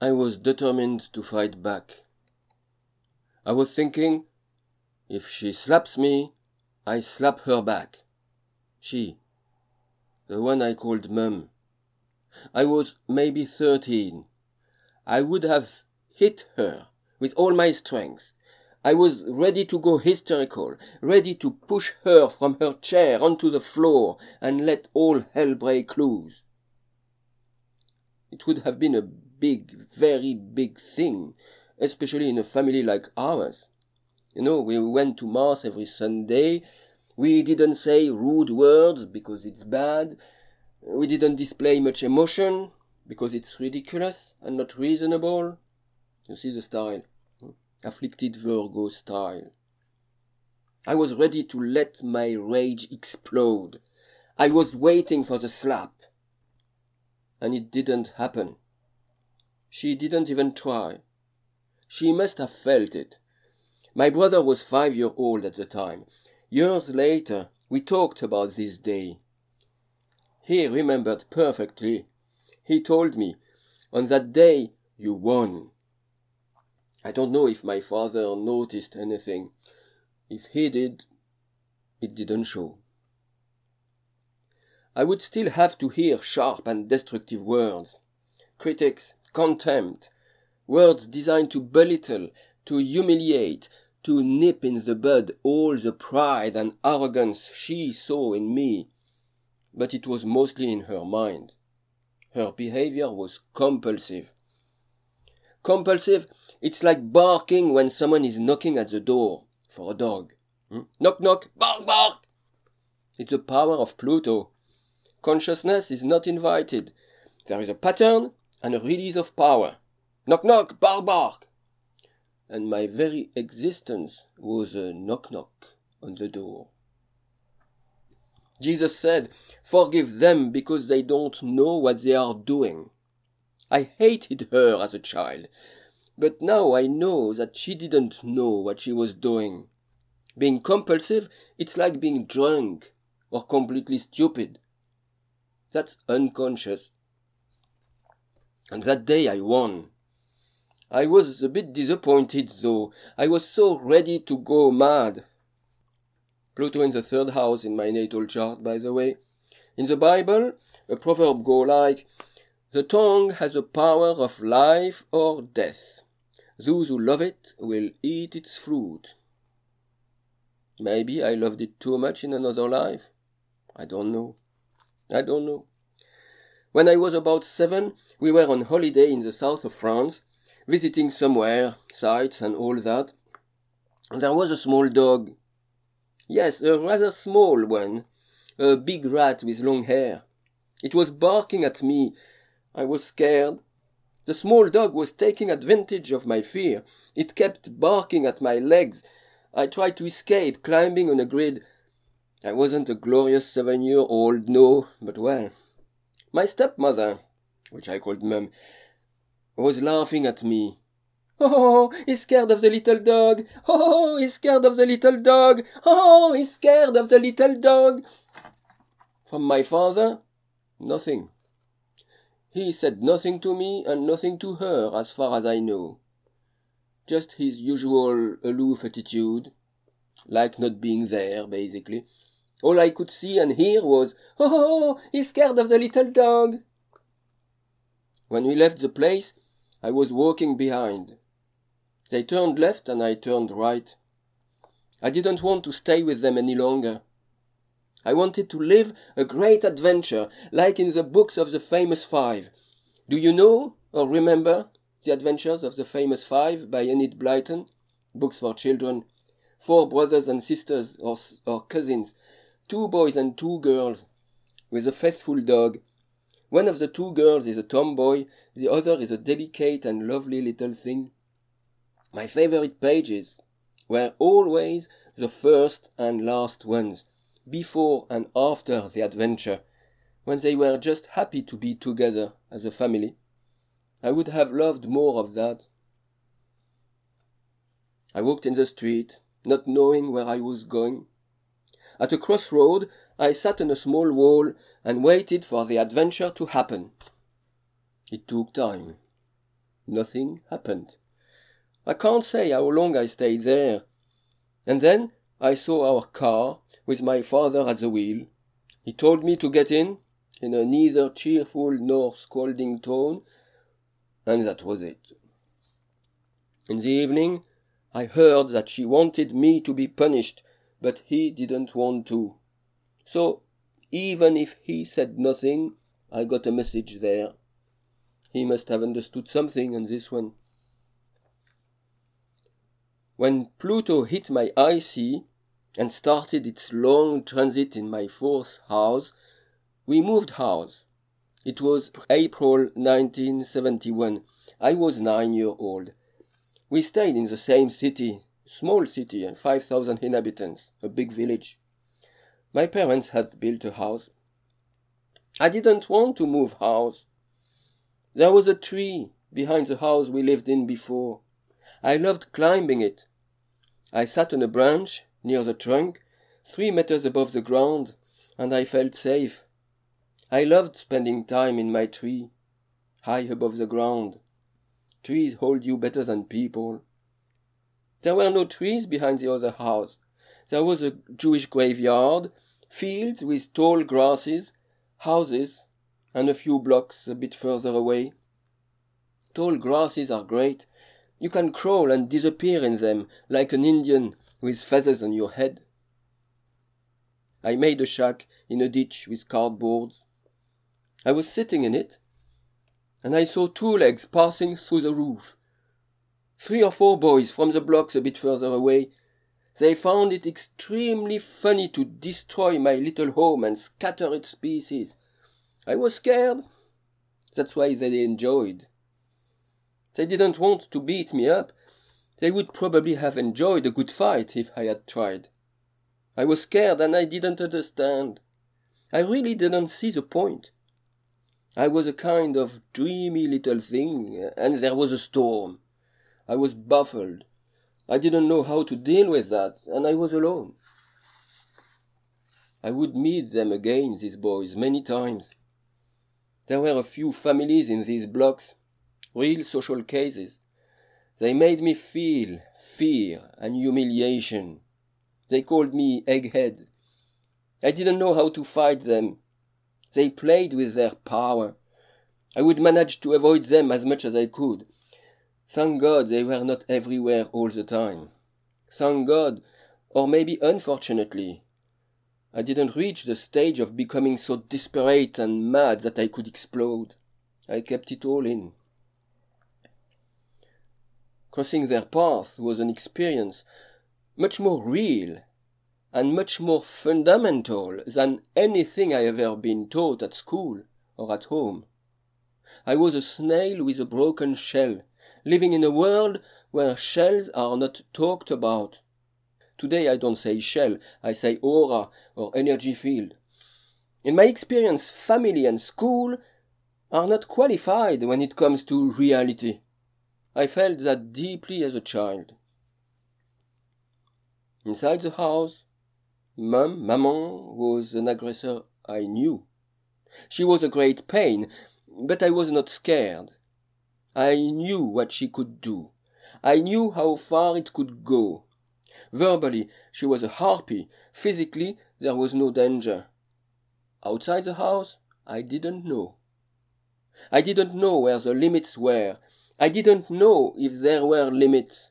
I was determined to fight back. I was thinking, if she slaps me, I slap her back. She, the one I called Mum. I was maybe 13. I would have hit her with all my strength. I was ready to go hysterical, ready to push her from her chair onto the floor and let all hell break loose. It would have been a big, very big thing, especially in a family like ours. You know, we went to Mass every Sunday. We didn't say rude words because it's bad. We didn't display much emotion because it's ridiculous and not reasonable. You see the style. Afflicted Virgo style. I was ready to let my rage explode. I was waiting for the slap. And it didn't happen. She didn't even try. She must have felt it. My brother was 5 years old at the time. Years later, we talked about this day. He remembered perfectly. He told me, on that day, you won. I don't know if my father noticed anything. If he did, it didn't show. I would still have to hear sharp and destructive words. Critics, contempt, words designed to belittle, to humiliate, to nip in the bud all the pride and arrogance she saw in me. But it was mostly in her mind. Her behavior was compulsive. Compulsive, it's like barking when someone is knocking at the door for a dog. Knock, knock, bark, bark. It's the power of Pluto. Consciousness is not invited. There is a pattern and a release of power. Knock, knock, bark, bark. And my very existence was a knock, knock on the door. Jesus said, forgive them because they don't know what they are doing. I hated her as a child, but now I know that she didn't know what she was doing. Being compulsive, it's like being drunk or completely stupid. That's unconscious. And that day I won. I was a bit disappointed, though. I was so ready to go mad. Pluto in the 3rd house in my natal chart, by the way. In the Bible, a proverb goes like, the tongue has a power of life or death. Those who love it will eat its fruit. Maybe I loved it too much in another life. I don't know. When I was about 7, we were on holiday in the south of France, visiting somewhere, sights and all that. There was a small dog. Yes, a rather small one. A big rat with long hair. It was barking at me. I was scared. The small dog was taking advantage of my fear. It kept barking at my legs. I tried to escape, climbing on a grid. I wasn't a glorious 7-year-old, no, but well. My stepmother, which I called Mum, was laughing at me. Oh, he's scared of the little dog. Oh, he's scared of the little dog. Oh, he's scared of the little dog. From my father, nothing. He said nothing to me and nothing to her, as far as I know. Just his usual aloof attitude, like not being there, basically. All I could see and hear was, oh, he's scared of the little dog. When we left the place, I was walking behind. They turned left and I turned right. I didn't want to stay with them any longer. I wanted to live a great adventure, like in the books of the famous 5. Do you know or remember The Adventures of the Famous 5 by Enid Blyton? Books for children. 4 brothers and sisters or cousins, 2 boys and 2 girls, with a faithful dog. One of the 2 girls is a tomboy, the other is a delicate and lovely little thing. My favorite pages were always the first and last ones, before and after the adventure, when they were just happy to be together as a family. I would have loved more of that. I walked in the street, not knowing where I was going. At a crossroad, I sat on a small wall and waited for the adventure to happen. It took time. nothing happened. I can't say how long I stayed there. And then I saw our car with my father at the wheel. He told me to get in a neither cheerful nor scolding tone, and that was it. In the evening, I heard that she wanted me to be punished, but he didn't want to. So, even if he said nothing, I got a message there. He must have understood something in this one. When Pluto hit my IC and started its long transit in my fourth house, we moved house. It was April 1971. I was 9 years old. We stayed in the same city, small city and 5,000 inhabitants, a big village. My parents had built a house. I didn't want to move house. There was a tree behind the house we lived in before. I loved climbing it. I sat on a branch near the trunk, 3 meters above the ground, and I felt safe. I loved spending time in my tree, high above the ground. Trees hold you better than people. There were no trees behind the other house. There was a Jewish graveyard, fields with tall grasses, houses, and a few blocks a bit further away. Tall grasses are great. You can crawl and disappear in them, like an Indian with feathers on your head. I made a shack in a ditch with cardboard. I was sitting in it, and I saw 2 legs passing through the roof. 3 or 4 boys from the blocks a bit further away. They found it extremely funny to destroy my little home and scatter its pieces. I was scared. That's why they enjoyed. They didn't want to beat me up. They would probably have enjoyed a good fight if I had tried. I was scared and I didn't understand. I really didn't see the point. I was a kind of dreamy little thing, and there was a storm. I was baffled. I didn't know how to deal with that, and I was alone. I would meet them again, these boys, many times. There were a few families in these blocks, real social cases. They made me feel fear and humiliation. They called me egghead. I didn't know how to fight them. They played with their power. I would manage to avoid them as much as I could. Thank God they were not everywhere all the time. Thank God, or maybe unfortunately, I didn't reach the stage of becoming so desperate and mad that I could explode. I kept it all in. Crossing their path was an experience much more real and much more fundamental than anything I ever been taught at school or at home. I was a snail with a broken shell, living in a world where shells are not talked about. Today I don't say shell, I say aura or energy field. In my experience, family and school are not qualified when it comes to reality. I felt that deeply as a child. Inside the house, Maman was an aggressor I knew. She was a great pain, but I was not scared. I knew what she could do. I knew how far it could go. Verbally, she was a harpy. Physically, there was no danger. Outside the house, I didn't know. I didn't know where the limits were. I didn't know if there were limits.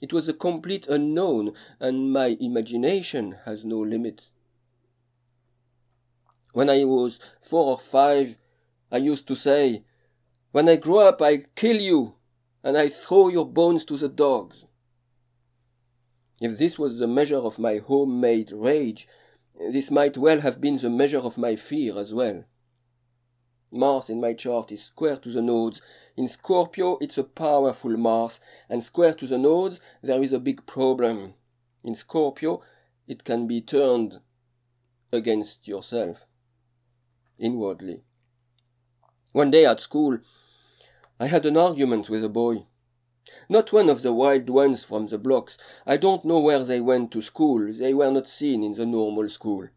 It was a complete unknown, and my imagination has no limit. When I was 4 or 5, I used to say, "When I grow up, I'll kill you, and I throw your bones to the dogs." If this was the measure of my homemade rage, this might well have been the measure of my fear as well. Mars in my chart is square to the nodes. In Scorpio, it's a powerful Mars, and square to the nodes, there is a big problem. In Scorpio, it can be turned against yourself, inwardly. One day at school, I had an argument with a boy. Not one of the wild ones from the blocks. I don't know where they went to school. They were not seen in the normal school.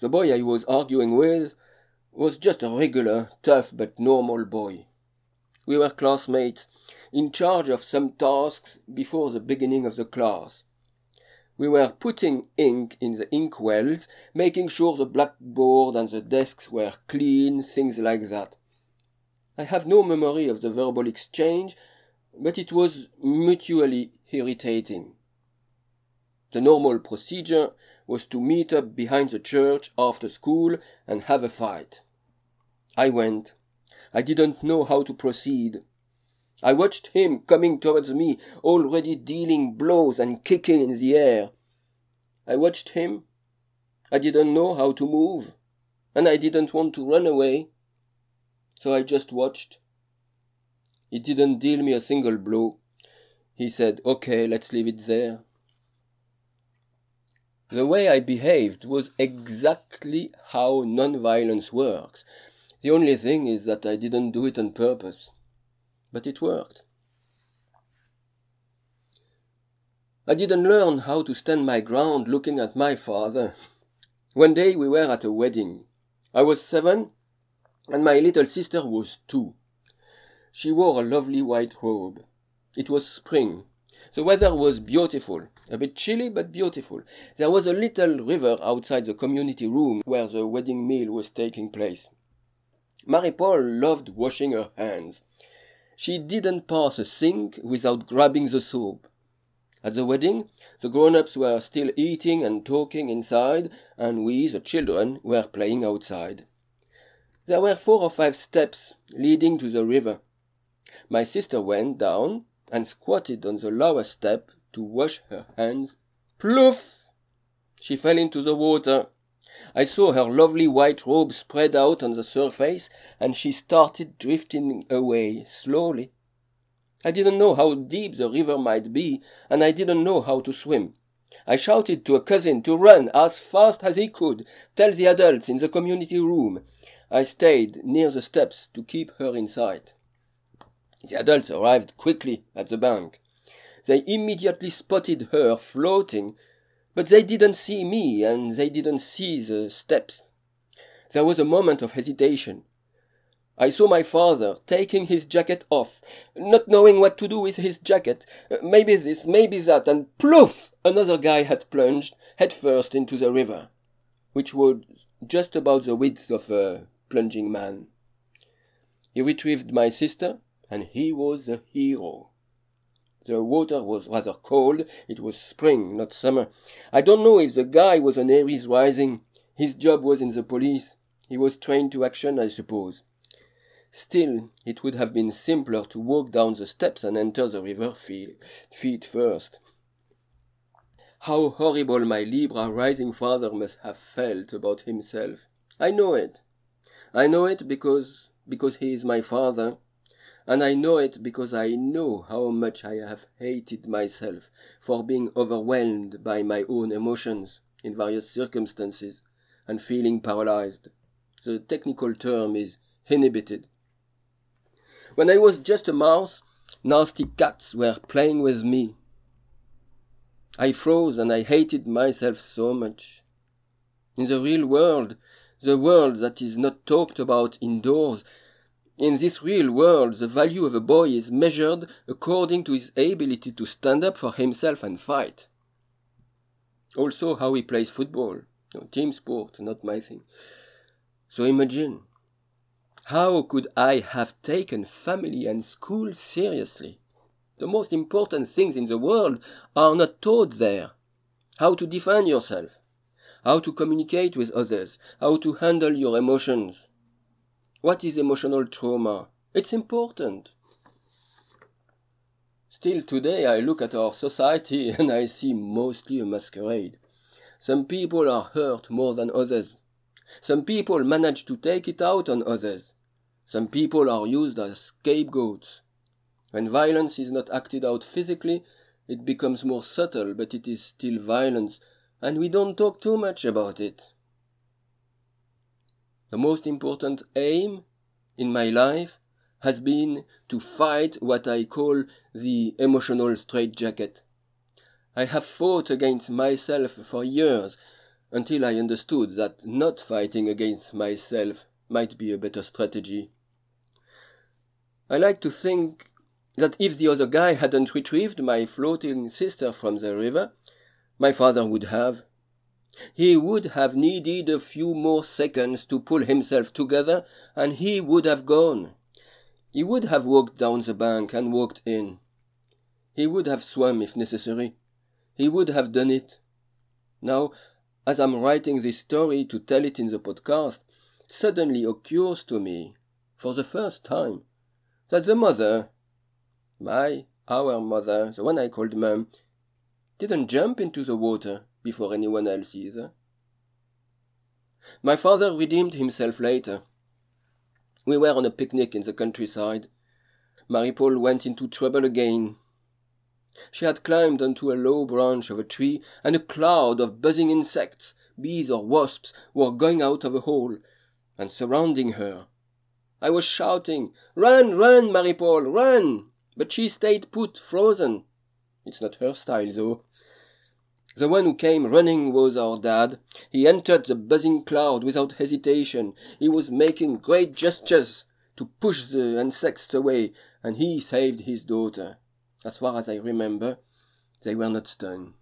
The boy I was arguing with was just a regular, tough but normal boy. We were classmates, in charge of some tasks before the beginning of the class. We were putting ink in the ink wells, making sure the blackboard and the desks were clean, things like that. I have no memory of the verbal exchange, but it was mutually irritating. The normal procedure was to meet up behind the church after school and have a fight. I went. I didn't know how to proceed. I watched him coming towards me, already dealing blows and kicking in the air. I watched him. I didn't know how to move, and I didn't want to run away. So I just watched. He didn't deal me a single blow. He said, "Okay, let's leave it there." The way I behaved was exactly how nonviolence works. The only thing is that I didn't do it on purpose. But it worked. I didn't learn how to stand my ground looking at my father. One day we were at a wedding. I was 7 and my little sister was 2. She wore a lovely white robe. It was spring. The weather was beautiful, a bit chilly but beautiful. There was a little river outside the community room where the wedding meal was taking place. Marie-Paul loved washing her hands. She didn't pass a sink without grabbing the soap. At the wedding, the grown-ups were still eating and talking inside, and we, the children, were playing outside. There were 4 or 5 steps leading to the river. My sister went down and squatted on the lower step to wash her hands. Ploof! She fell into the water. I saw her lovely white robe spread out on the surface, and she started drifting away slowly. I didn't know how deep the river might be, and I didn't know how to swim. I shouted to a cousin to run as fast as he could, tell the adults in the community room. I stayed near the steps to keep her in sight. The adults arrived quickly at the bank. They immediately spotted her floating, but they didn't see me and they didn't see the steps. There was a moment of hesitation. I saw my father taking his jacket off, not knowing what to do with his jacket. Maybe this, maybe that, and ploof! Another guy had plunged headfirst into the river, which was just about the width of a plunging man. He retrieved my sister, and he was the hero. The water was rather cold. It was spring, not summer. I don't know if the guy was an Aries rising. His job was in the police. He was trained to action, I suppose. Still, it would have been simpler to walk down the steps and enter the river feet first. How horrible my Libra rising father must have felt about himself. I know it. I know it because he is my father. And I know it because I know how much I have hated myself for being overwhelmed by my own emotions in various circumstances and feeling paralyzed. The technical term is inhibited. When I was just a mouse, nasty cats were playing with me. I froze and I hated myself so much. In the real world, the world that is not talked about indoors, in this real world, the value of a boy is measured according to his ability to stand up for himself and fight. Also, how he plays football. No, team sport, not my thing. So imagine, how could I have taken family and school seriously? The most important things in the world are not taught there. How to defend yourself, how to communicate with others, how to handle your emotions. What is emotional trauma? It's important. Still today I look at our society and I see mostly a masquerade. Some people are hurt more than others. Some people manage to take it out on others. Some people are used as scapegoats. When violence is not acted out physically, it becomes more subtle, but it is still violence, and we don't talk too much about it. The most important aim in my life has been to fight what I call the emotional straitjacket. I have fought against myself for years until I understood that not fighting against myself might be a better strategy. I like to think that if the other guy hadn't retrieved my floating sister from the river, my father would have. He would have needed a few more seconds to pull himself together, and he would have gone. He would have walked down the bank and walked in. He would have swum if necessary. He would have done it. Now, as I'm writing this story to tell it in the podcast, it suddenly occurs to me, for the first time, that the mother, our mother, the one I called Mum, didn't jump into the water before anyone else either. My father redeemed himself later. We were on a picnic in the countryside. Marie-Paul went into trouble again. She had climbed onto a low branch of a tree, and a cloud of buzzing insects, bees or wasps, were going out of a hole and surrounding her. I was shouting, "Run, run, Marie-Paul, run!" But she stayed put, frozen. It's not her style, though. The one who came running was our dad. He entered the buzzing cloud without hesitation. He was making great gestures to push the insects away, and he saved his daughter. As far as I remember, they were not stung.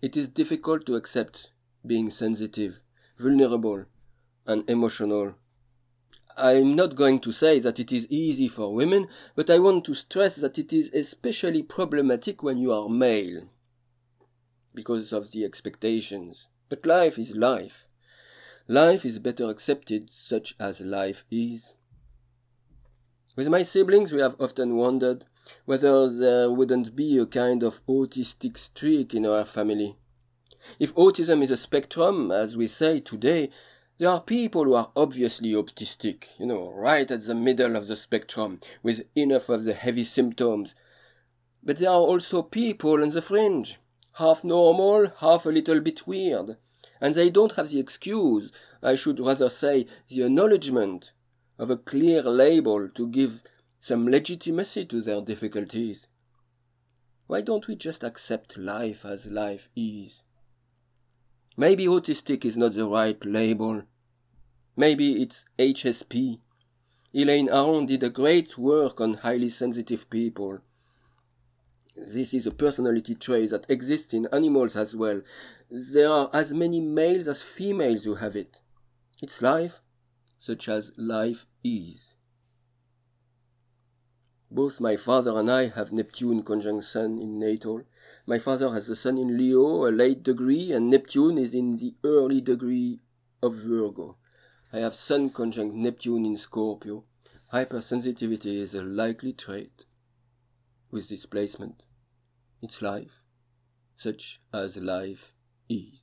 It is difficult to accept being sensitive, vulnerable, and emotional. I'm not going to say that it is easy for women, but I want to stress that it is especially problematic when you are male, because of the expectations. But life is life. Life is better accepted such as life is. With my siblings, we have often wondered whether there wouldn't be a kind of autistic streak in our family. If autism is a spectrum, as we say today, there are people who are obviously autistic, right at the middle of the spectrum, with enough of the heavy symptoms. But there are also people on the fringe, half normal, half a little bit weird. And they don't have the excuse, I should rather say the acknowledgement, of a clear label to give some legitimacy to their difficulties. Why don't we just accept life as life is? Maybe autistic is not the right label. Maybe it's HSP. Elaine Aron did a great work on highly sensitive people. This is a personality trait that exists in animals as well. There are as many males as females who have it. It's life, such as life is. Both my father and I have Neptune conjunct Sun in natal. My father has the Sun in Leo, a late degree, and Neptune is in the early degree of Virgo. I have Sun conjunct Neptune in Scorpio. Hypersensitivity is a likely trait with this placement. It's life, such as life is.